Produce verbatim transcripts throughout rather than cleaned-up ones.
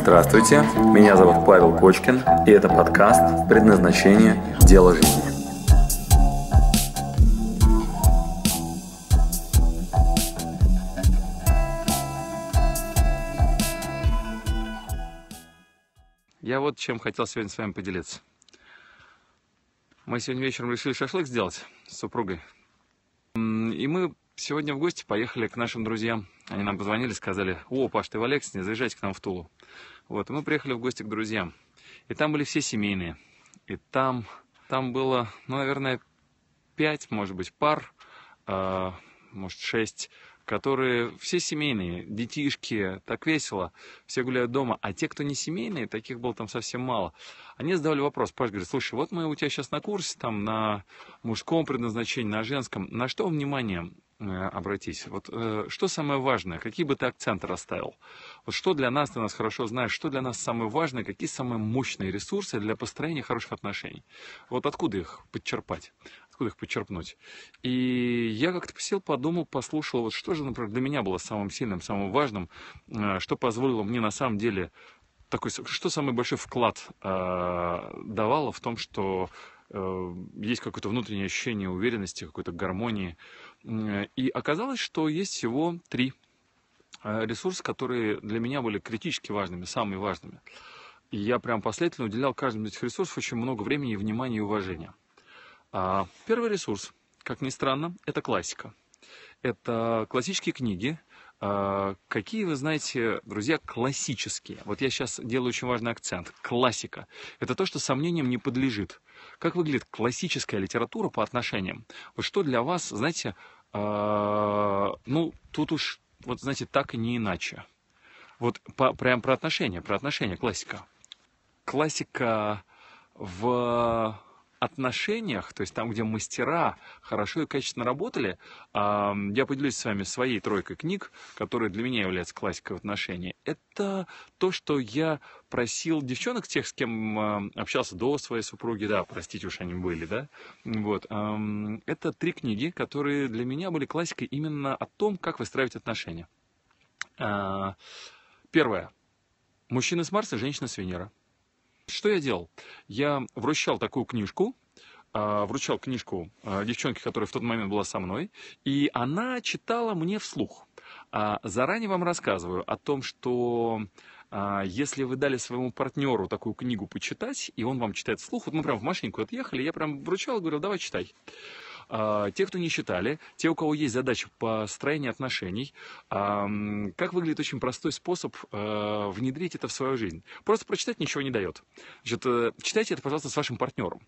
Здравствуйте, меня зовут Павел Кочкин, и это подкаст «Предназначение. Дело жизни». Я вот чем хотел сегодня с вами поделиться. Мы сегодня вечером решили шашлык сделать с супругой. И мы сегодня в гости поехали к нашим друзьям. Они нам позвонили, сказали: «О, Паш, ты в Алексине, заезжайте к нам в Тулу». Вот, и мы приехали в гости к друзьям. И там были все семейные. И там, там было, ну, наверное, пять, может быть, пар, э, может, шесть, которые все семейные, детишки, так весело, все гуляют дома. А те, кто не семейные, таких было там совсем мало. Они задавали вопрос. Паш говорит: слушай, вот мы у тебя сейчас на курсе, там, на мужском предназначении, на женском. На что внимание обратись? Вот э, что самое важное? Какие бы ты акценты расставил? Вот что для нас, ты нас хорошо знаешь, что для нас самое важное, какие самые мощные ресурсы для построения хороших отношений? Вот откуда их подчерпать? Откуда их подчерпнуть? И я как-то посел, подумал, послушал, вот что же, например, для меня было самым сильным, самым важным, э, что позволило мне на самом деле такой, что самый большой вклад э, давало в том, что э, есть какое-то внутреннее ощущение уверенности, какой-то гармонии. И оказалось, что есть всего три ресурса, которые для меня были критически важными, самыми важными. И я прям последовательно уделял каждому из этих ресурсов очень много времени, внимания и уважения. Первый ресурс, как ни странно, это классика. Это классические книги. Какие, вы знаете, друзья, классические? Вот я сейчас делаю очень важный акцент. Классика. Это то, что сомнениям не подлежит. Как выглядит классическая литература по отношениям? Вот что для вас, знаете, ну, тут уж, вот, знаете, так и не иначе. Вот по, прям про отношения, про отношения, классика. Классика в отношениях, то есть там, где мастера хорошо и качественно работали. Я поделюсь с вами своей тройкой книг, которые для меня являются классикой в отношениях. Это то, что я просил девчонок, тех, с кем общался до своей супруги, да, простите уж, они были, да, вот. Это три книги, которые для меня были классикой именно о том, как выстраивать отношения. Первое. «Мужчина с Марса, женщина с Венера». Что я делал? Я вручал такую книжку, вручал книжку девчонке, которая в тот момент была со мной, и она читала мне вслух. Заранее вам рассказываю о том, что если вы дали своему партнеру такую книгу почитать, и он вам читает вслух, вот мы прям в машинку отъехали, я прям вручал и говорил: давай читай. Те, кто не читали, те, у кого есть задача по строению отношений, как выглядит очень простой способ внедрить это в свою жизнь. Просто прочитать ничего не дает. Значит, читайте это, пожалуйста, с вашим партнером.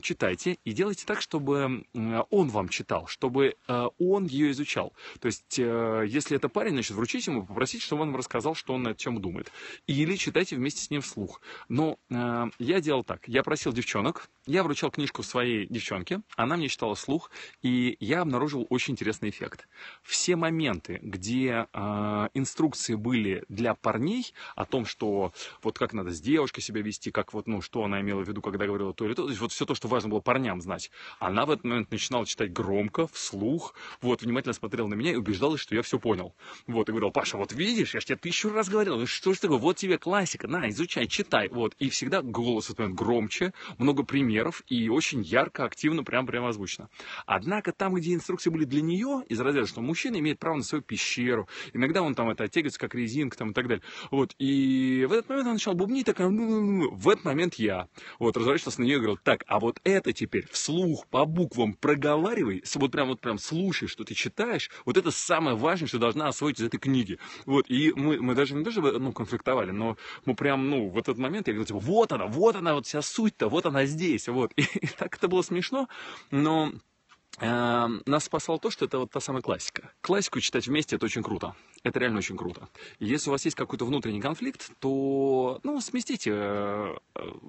Читайте и делайте так, чтобы он вам читал, чтобы он ее изучал. То есть, если это парень, значит, вручите ему, попросите, чтобы он вам рассказал, что он на эту тему думает. Или читайте вместе с ним вслух. Но я делал так. Я просил девчонок, я вручал книжку своей девчонке, она мне читала слух, и я обнаружил очень интересный эффект. Все моменты, где э, инструкции были для парней о том, что вот как надо с девушкой себя вести, как вот, ну, что она имела в виду, когда говорила то или то, то есть вот все то, что важно было парням знать, она в этот момент начинала читать громко, вслух, вот, внимательно смотрела на меня и убеждалась, что я все понял. Вот, и говорила: Паша, вот видишь, я же тебе тысячу раз говорил, ну что ж такое, вот тебе классика, на, изучай, читай, вот. И всегда голос в этот момент громче, много примеров и очень ярко, активно, прям-прям озвучено. Однако там, где инструкции были для нее, из разряда, что мужчина имеет право на свою пещеру, иногда он там это оттягивается, как резинка, там, и так далее. Вот, и в этот момент он начал бубнить, такая, в этот момент я, вот, разворачивался на нее и говорил: так, а вот это теперь вслух, по буквам проговаривай, вот прям, вот прям слушай, что ты читаешь, вот это самое важное, что должна освоить из этой книги. Вот, и мы, мы даже не то, чтобы, ну, конфликтовали, но мы прям, ну, в этот момент я говорил, типа, вот она, вот она, вот вся суть-то, вот она здесь, вот. И, и так это было смешно, но нас спасало то, что это вот та самая классика. Классику читать вместе — это очень круто. Это реально очень круто. Если у вас есть какой-то внутренний конфликт, то, ну, сместите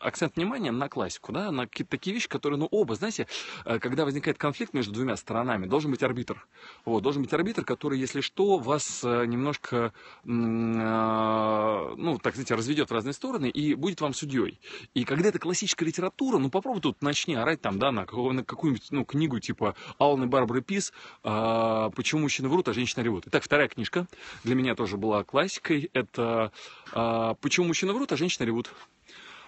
акцент внимания на классику, да, на какие-то такие вещи, которые, ну, оба, знаете, когда возникает конфликт между двумя сторонами, должен быть арбитр. Вот, должен быть арбитр, который, если что, вас немножко, ну, так знаете, разведет в разные стороны и будет вам судьей. И когда это классическая литература, ну, попробуй тут начни орать там, да, на какую-нибудь, ну, книгу типа Аллан и Барбара Пис «Почему мужчины врут, а женщины ревут». Итак, вторая книжка. для меня тоже была классикой. Это э, «Почему мужчины врут, а женщины ревут».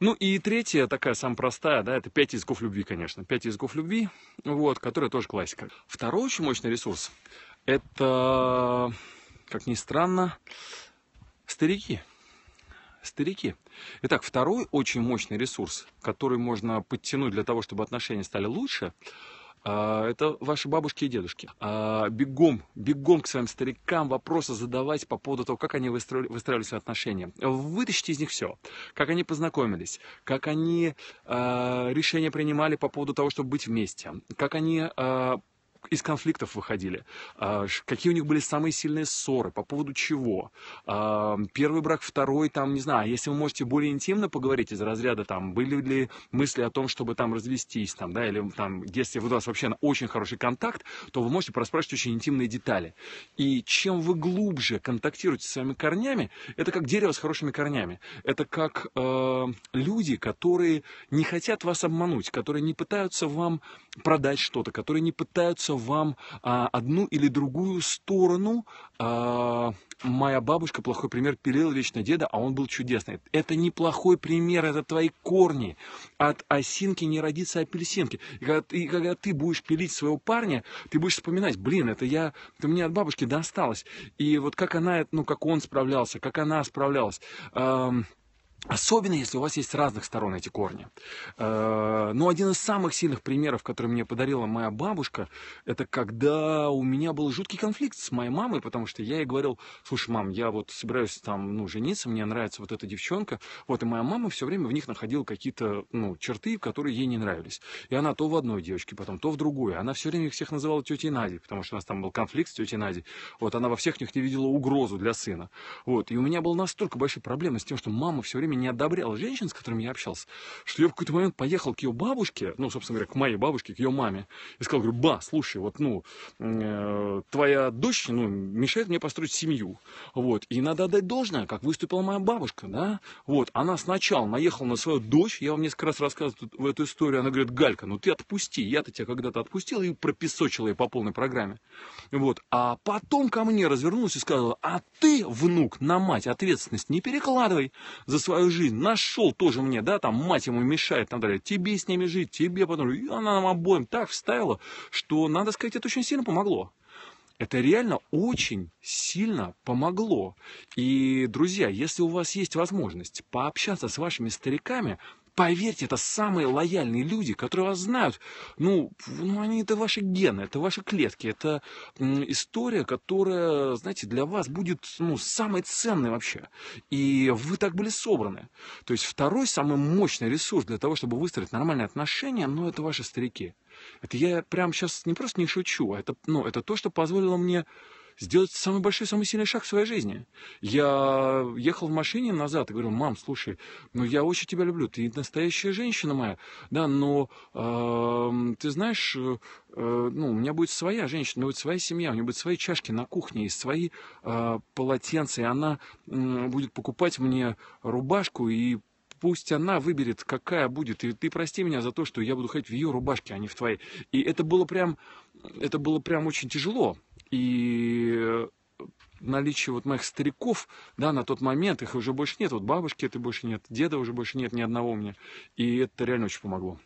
Ну и третья, такая самая простая, да, это «пять языков любви», конечно. «пять языков любви», вот, которая тоже классика. Второй очень мощный ресурс – это, как ни странно, старики. Старики. Итак, второй очень мощный ресурс, который можно подтянуть для того, чтобы отношения стали лучше – это ваши бабушки и дедушки. Бегом, бегом к своим старикам вопросы задавать по поводу того, как они выстроили, выстраивали свои отношения. Вытащите из них все. Как они познакомились, как они решения принимали по поводу того, чтобы быть вместе, как они из конфликтов выходили, какие у них были самые сильные ссоры, по поводу чего. Первый брак, второй, там, не знаю, если вы можете более интимно поговорить из разряда, там, были ли мысли о том, чтобы там развестись, там, да, или там, если у вас вообще очень хороший контакт, то вы можете проспрашивать очень интимные детали. И чем вы глубже контактируете с своими корнями, это как дерево с хорошими корнями, это как э, люди, которые не хотят вас обмануть, которые не пытаются вам продать что-то, которые не пытаются вам а, одну или другую сторону. а, моя бабушка, плохой пример, пилила вечно деда, а он был чудесный. Это неплохой пример, это твои корни. От осинки не родится апельсинки. И когда, и когда ты будешь пилить своего парня, ты будешь вспоминать, блин, это я, это мне от бабушки досталось. И вот как она, ну как он справлялся, как она справлялась. А, Особенно, если у вас есть с разных сторон эти корни. Но один из самых сильных примеров, который мне подарила моя бабушка, это когда у меня был жуткий конфликт с моей мамой, потому что я ей говорил, слушай, мам, я вот собираюсь там, ну, жениться, мне нравится вот эта девчонка. Вот, и моя мама все время в них находила какие-то, ну, черты, которые ей не нравились. И она то в одной девочке, потом то в другой. Она все время их всех называла тетей Надей, потому что у нас там был конфликт с тетей Надей. Вот, она во всех них не видела угрозу для сына. Вот, и у меня была настолько большая проблема с тем, что мама все время не одобрял женщин, с которыми я общался, что я в какой-то момент поехал к ее бабушке, ну, собственно говоря, к моей бабушке, к ее маме, и сказал, говорю, ба, слушай, вот, ну, э, твоя дочь, ну, мешает мне построить семью, вот, и надо отдать должное, как выступила моя бабушка, да, вот, она сначала наехала на свою дочь, я вам несколько раз рассказывал в эту историю, она говорит, Галька, ну, ты отпусти, я-то тебя когда-то отпустил и пропесочила ее по полной программе, вот, а потом ко мне развернулась и сказала, а ты, внук, на мать ответственность не перекладывай за свою жизнь, нашел тоже мне, да, там мать ему мешает, там, далее, тебе с ними жить, тебе потом, и она нам обоим так вставила, что, надо сказать, это очень сильно помогло. Это реально очень сильно помогло. И, друзья, если у вас есть возможность пообщаться с вашими стариками, поверьте, это самые лояльные люди, которые вас знают. Ну, ну они, это ваши гены, это ваши клетки, это история, которая, знаете, для вас будет, ну, самой ценной вообще. И вы так были собраны. То есть второй самый мощный ресурс для того, чтобы выстроить нормальные отношения, ну, это ваши старики. Это я прямо сейчас не просто не шучу, а это, ну, это то, что позволило мне сделать самый большой, самый сильный шаг в своей жизни. Я ехал в машине назад и говорил, мам, слушай, ну я очень тебя люблю, ты настоящая женщина моя, да, но э, ты знаешь, э, ну, у меня будет своя женщина, у меня будет своя семья, у нее будет свои чашки на кухне и свои э, полотенца, и она э, будет покупать мне рубашку, и пусть она выберет, какая будет, и ты прости меня за то, что я буду ходить в ее рубашке, а не в твоей. И это было прям, это было прям очень тяжело. И наличие вот моих стариков, да, на тот момент, их уже больше нет, вот бабушки это больше нет, деда уже больше нет, ни одного у меня, и это реально очень помогло.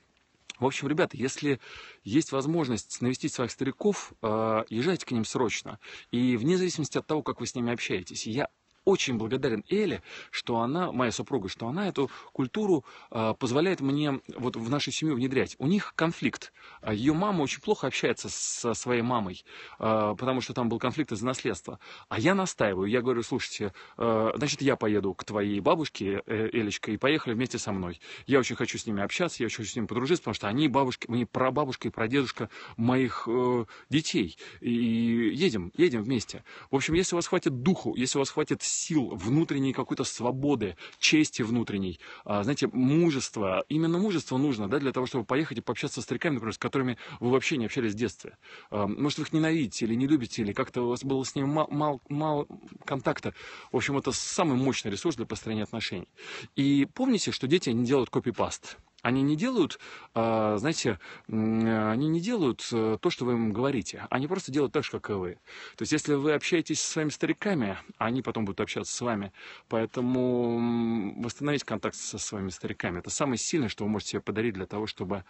В общем, ребята, если есть возможность навестить своих стариков, езжайте к ним срочно, и вне зависимости от того, как вы с ними общаетесь, я очень благодарен Эле, что она, моя супруга, что она эту культуру э, позволяет мне вот в нашу семью внедрять. У них конфликт. Ее мама очень плохо общается со своей мамой, э, потому что там был конфликт из-за наследства. А я настаиваю, я говорю, слушайте, э, значит, я поеду к твоей бабушке, э, Элечка, и поехали вместе со мной. Я очень хочу с ними общаться, я очень хочу с ними подружиться, потому что они бабушки, они прабабушка и прадедушка моих э, детей. И едем, едем вместе. В общем, если у вас хватит духу, если у вас хватит сил, внутренней какой-то свободы, чести внутренней, а, знаете, мужества. Именно мужество нужно, да, для того, чтобы поехать и пообщаться с стариками, например, с которыми вы вообще не общались в детстве. А, может, вы их ненавидите или не любите, или как-то у вас было с ними мало, мало, мало контакта. В общем, это самый мощный ресурс для построения отношений. И помните, что дети не делают копипаст. Они не делают, знаете, они не делают то, что вы им говорите. Они просто делают так же, как и вы. То есть, если вы общаетесь со своими стариками, они потом будут общаться с вами. Поэтому восстановить контакт со своими стариками – это самое сильное, что вы можете себе подарить для того, чтобы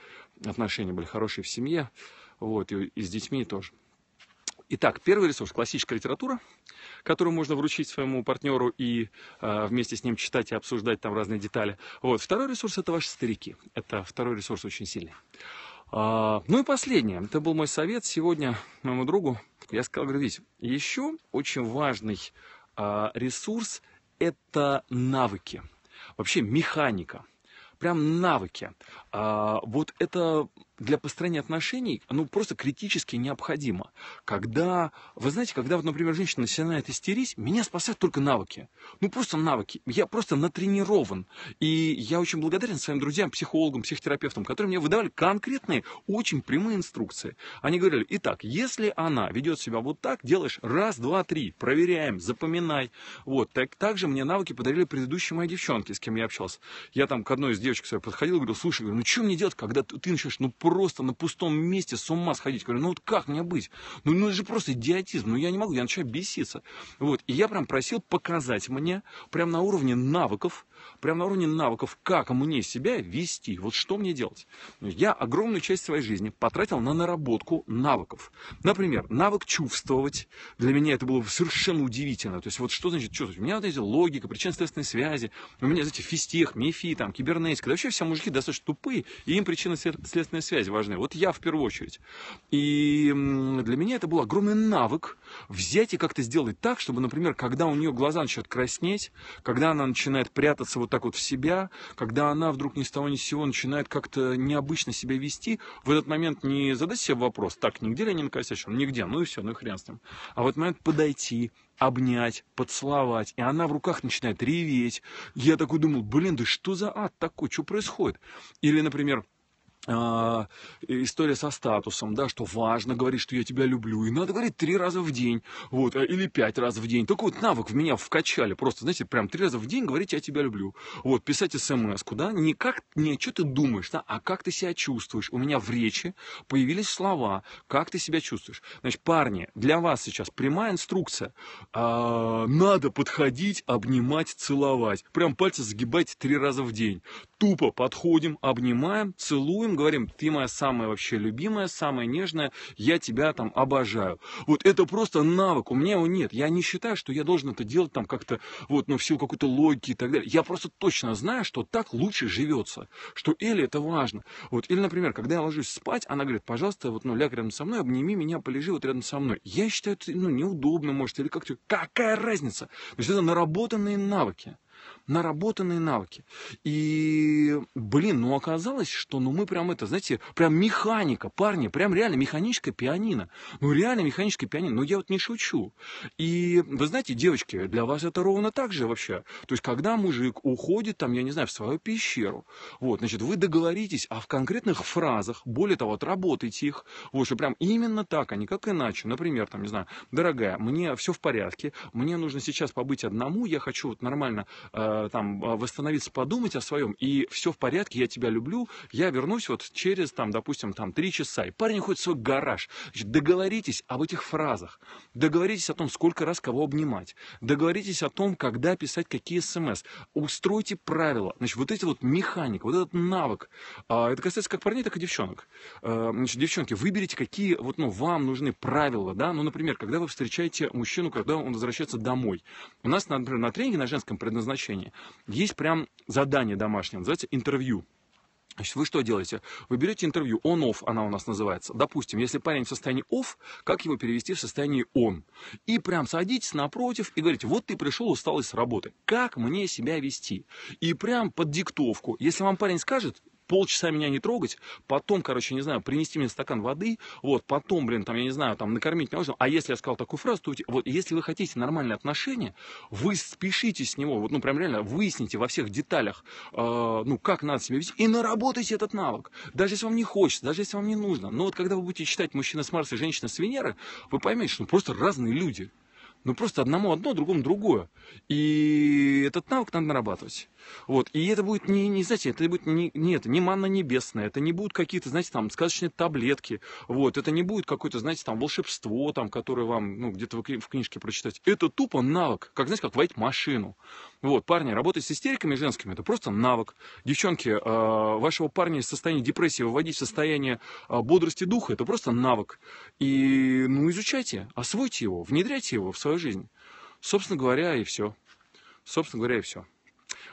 отношения были хорошие в семье, вот, и, и с детьми тоже. Итак, первый ресурс – классическая литература, которую можно вручить своему партнеру и э, вместе с ним читать и обсуждать там разные детали. Вот. Второй ресурс – это ваши старики. Это второй ресурс очень сильный. А, ну и последнее. Это был мой совет сегодня моему другу. Я сказал, говорю, видите, еще очень важный э, ресурс – это навыки. Вообще механика. Прям навыки. А, вот это для построения отношений, ну, просто критически необходимо. Когда, вы знаете, когда, вот, например, женщина начинает истерить, меня спасают только навыки. Ну, просто навыки. Я просто натренирован. И я очень благодарен своим друзьям, психологам, психотерапевтам, которые мне выдавали конкретные, очень прямые инструкции. Они говорили, итак, если она ведет себя вот так, делаешь раз, два, три, проверяем, запоминай. Вот. Так, также мне навыки подарили предыдущие мои девчонки, с кем я общался. Я там к одной из девочек своей подходил и говорил, слушай, говорю, ну, что мне делать, когда ты начинаешь, ну, просто на пустом месте с ума сходить. Говорю, ну вот как мне быть? Ну, ну это же просто идиотизм. Ну я не могу, я начинаю беситься. Вот. И я прям просил показать мне, прям на уровне навыков, прям на уровне навыков, как мне себя вести, вот что мне делать. Я огромную часть своей жизни потратил на наработку навыков. Например, навык чувствовать. Для меня это было совершенно удивительно. То есть вот что значит чувствовать? У меня вот эти логика, причинно-следственные связи, у меня, знаете, физтех, мифи, там, кибернетика. Да вообще все мужики достаточно тупые, и им причинно-следственные связи важны. Вот я в первую очередь. И для меня это был огромный навык взять и как-то сделать так, чтобы, например, когда у нее глаза начинают краснеть, когда она начинает прятаться вот так вот в себя, когда она вдруг ни с того ни с сего начинает как-то необычно себя вести, в этот момент не задать себе вопрос, так, нигде ли я не накосячил? Нигде, ну и все, ну и хрен с ним. А в этот момент подойти, обнять, поцеловать, и она в руках начинает реветь. Я такой думал, блин, да что за ад такой, что происходит? Или, например, история со статусом, да, что важно говорить, что я тебя люблю, и надо говорить три раза в день, вот, или пять раз в день. Такой вот навык в меня вкачали, просто, знаете, прям три раза в день говорить «я тебя люблю». Вот, писать смс-ку, да, не как, не что ты думаешь, да, а как ты себя чувствуешь. У меня в речи появились слова, как ты себя чувствуешь. Значит, парни, для вас сейчас прямая инструкция. А, надо подходить, обнимать, целовать. Прям пальцы загибайте три раза в день. Тупо подходим, обнимаем, целуем, говорим, ты моя самая вообще любимая, самая нежная, я тебя там обожаю. Вот это просто навык, у меня его нет. Я не считаю, что я должен это делать там как-то, вот, ну, в силу какой-то логики и так далее. Я просто точно знаю, что так лучше живется, что Эле это важно. Вот, или, например, когда я ложусь спать, она говорит, пожалуйста, вот, ну, ляг рядом со мной, обними меня, полежи вот рядом со мной. Я считаю, это, ну, неудобно, может, или как-то, какая разница? То есть это наработанные навыки. Наработанные навыки. И, блин, ну оказалось, что ну мы прям это, знаете, прям механика, парни, прям реально механическое пианино. Ну реально механическое пианино, но я вот не шучу. И вы знаете, девочки, для вас это ровно так же вообще. То есть, когда мужик уходит там, я не знаю, в свою пещеру, вот, значит, вы договоритесь, а в конкретных фразах, более того, отработайте их, вот, что прям именно так, а не как иначе. Например, там, не знаю, дорогая, мне все в порядке, мне нужно сейчас побыть одному, я хочу вот нормально там восстановиться, подумать о своем, и все в порядке, я тебя люблю, я вернусь вот через, там, допустим, там, три часа. И парень уходит в свой гараж. Значит, договоритесь об этих фразах, договоритесь о том, сколько раз кого обнимать, договоритесь о том, когда писать какие смс, устройте правила. Значит, вот эти вот механика, вот этот навык, это касается как парней, так и девчонок. Значит, девчонки, выберите, какие вот, ну, вам нужны правила, да, ну, например, когда вы встречаете мужчину, когда он возвращается домой. У нас, например, на тренинге на женском предназначении есть прям задание домашнее, называется интервью. Значит, вы что делаете? Вы берете интервью, он-офф она у нас называется. Допустим, если парень в состоянии off, как его перевести в состояние он? И прям садитесь напротив и говорите, вот ты пришел усталый с работы, как мне себя вести? И прям под диктовку, если вам парень скажет, полчаса меня не трогать, потом, короче, не знаю, принести мне стакан воды, вот, потом, блин, там, я не знаю, там, накормить меня нужно. А если я сказал такую фразу, то вот, если вы хотите нормальные отношения, вы спешите с него, вот, ну, прям реально выясните во всех деталях, э, ну, как надо себя вести, и наработайте этот навык. Даже если вам не хочется, даже если вам не нужно. Но вот, когда вы будете читать «Мужчина с Марса и женщина с Венеры», вы поймете, что ну, просто разные люди. Ну, просто одному одно, другому другое. И этот навык надо нарабатывать. Вот. И это будет не, не знаете, это будет не, не, это не манна небесная, это не будут какие-то, знаете, там, сказочные таблетки, вот. Это не будет какое-то, знаете, там, волшебство, там, которое вам, ну, где-то вы в книжке прочитаете. Это тупо навык, как, знаете, как водить машину. Вот, парни, работать с истериками женскими, это просто навык. Девчонки, вашего парня из состояния депрессии выводить в состояние бодрости духа, это просто навык. И, ну, изучайте, освойте его, внедряйте его в свою жизнь. Собственно говоря, и все. Собственно говоря, и все.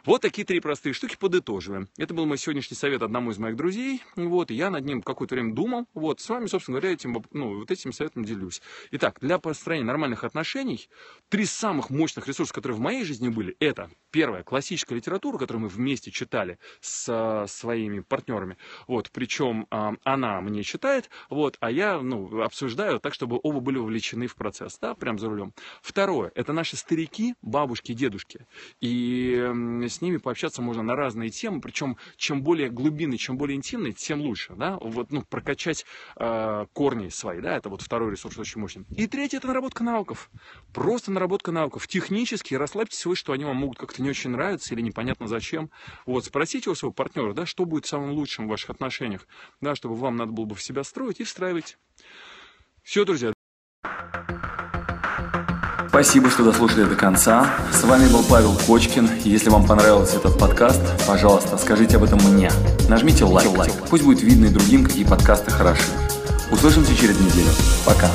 Вот такие три простые штуки подытоживаем. Это был мой сегодняшний совет одному из моих друзей. Вот, и я над ним какое-то время думал. Вот, с вами, собственно говоря, этим, ну, вот этим советом делюсь. Итак, для построения нормальных отношений три самых мощных ресурса, которые в моей жизни были, это первое, классическая литература, которую мы вместе читали с а, своими партнерами. Вот, причем а, она мне читает, вот, а я, ну, обсуждаю так, чтобы оба были вовлечены в процесс, да, прям за рулем. Второе, это наши старики, бабушки, дедушки. И с ними пообщаться можно на разные темы, причем чем более глубинный, чем более интимный, тем лучше, да, вот, ну, прокачать э, корни свои, да, это вот второй ресурс очень мощный. И третий – это наработка навыков, просто наработка навыков, технически расслабьтесь вы, что они вам могут как-то не очень нравиться или непонятно зачем, вот, спросите у своего партнера, да, что будет самым лучшим в ваших отношениях, да, чтобы вам надо было бы в себя строить и встраивать. Все, друзья. Спасибо, что дослушали до конца. С вами был Павел Кочкин. Если вам понравился этот подкаст, пожалуйста, скажите об этом мне. Нажмите лайк. Пусть будет видно и другим, какие подкасты хороши. Услышимся через неделю. Пока.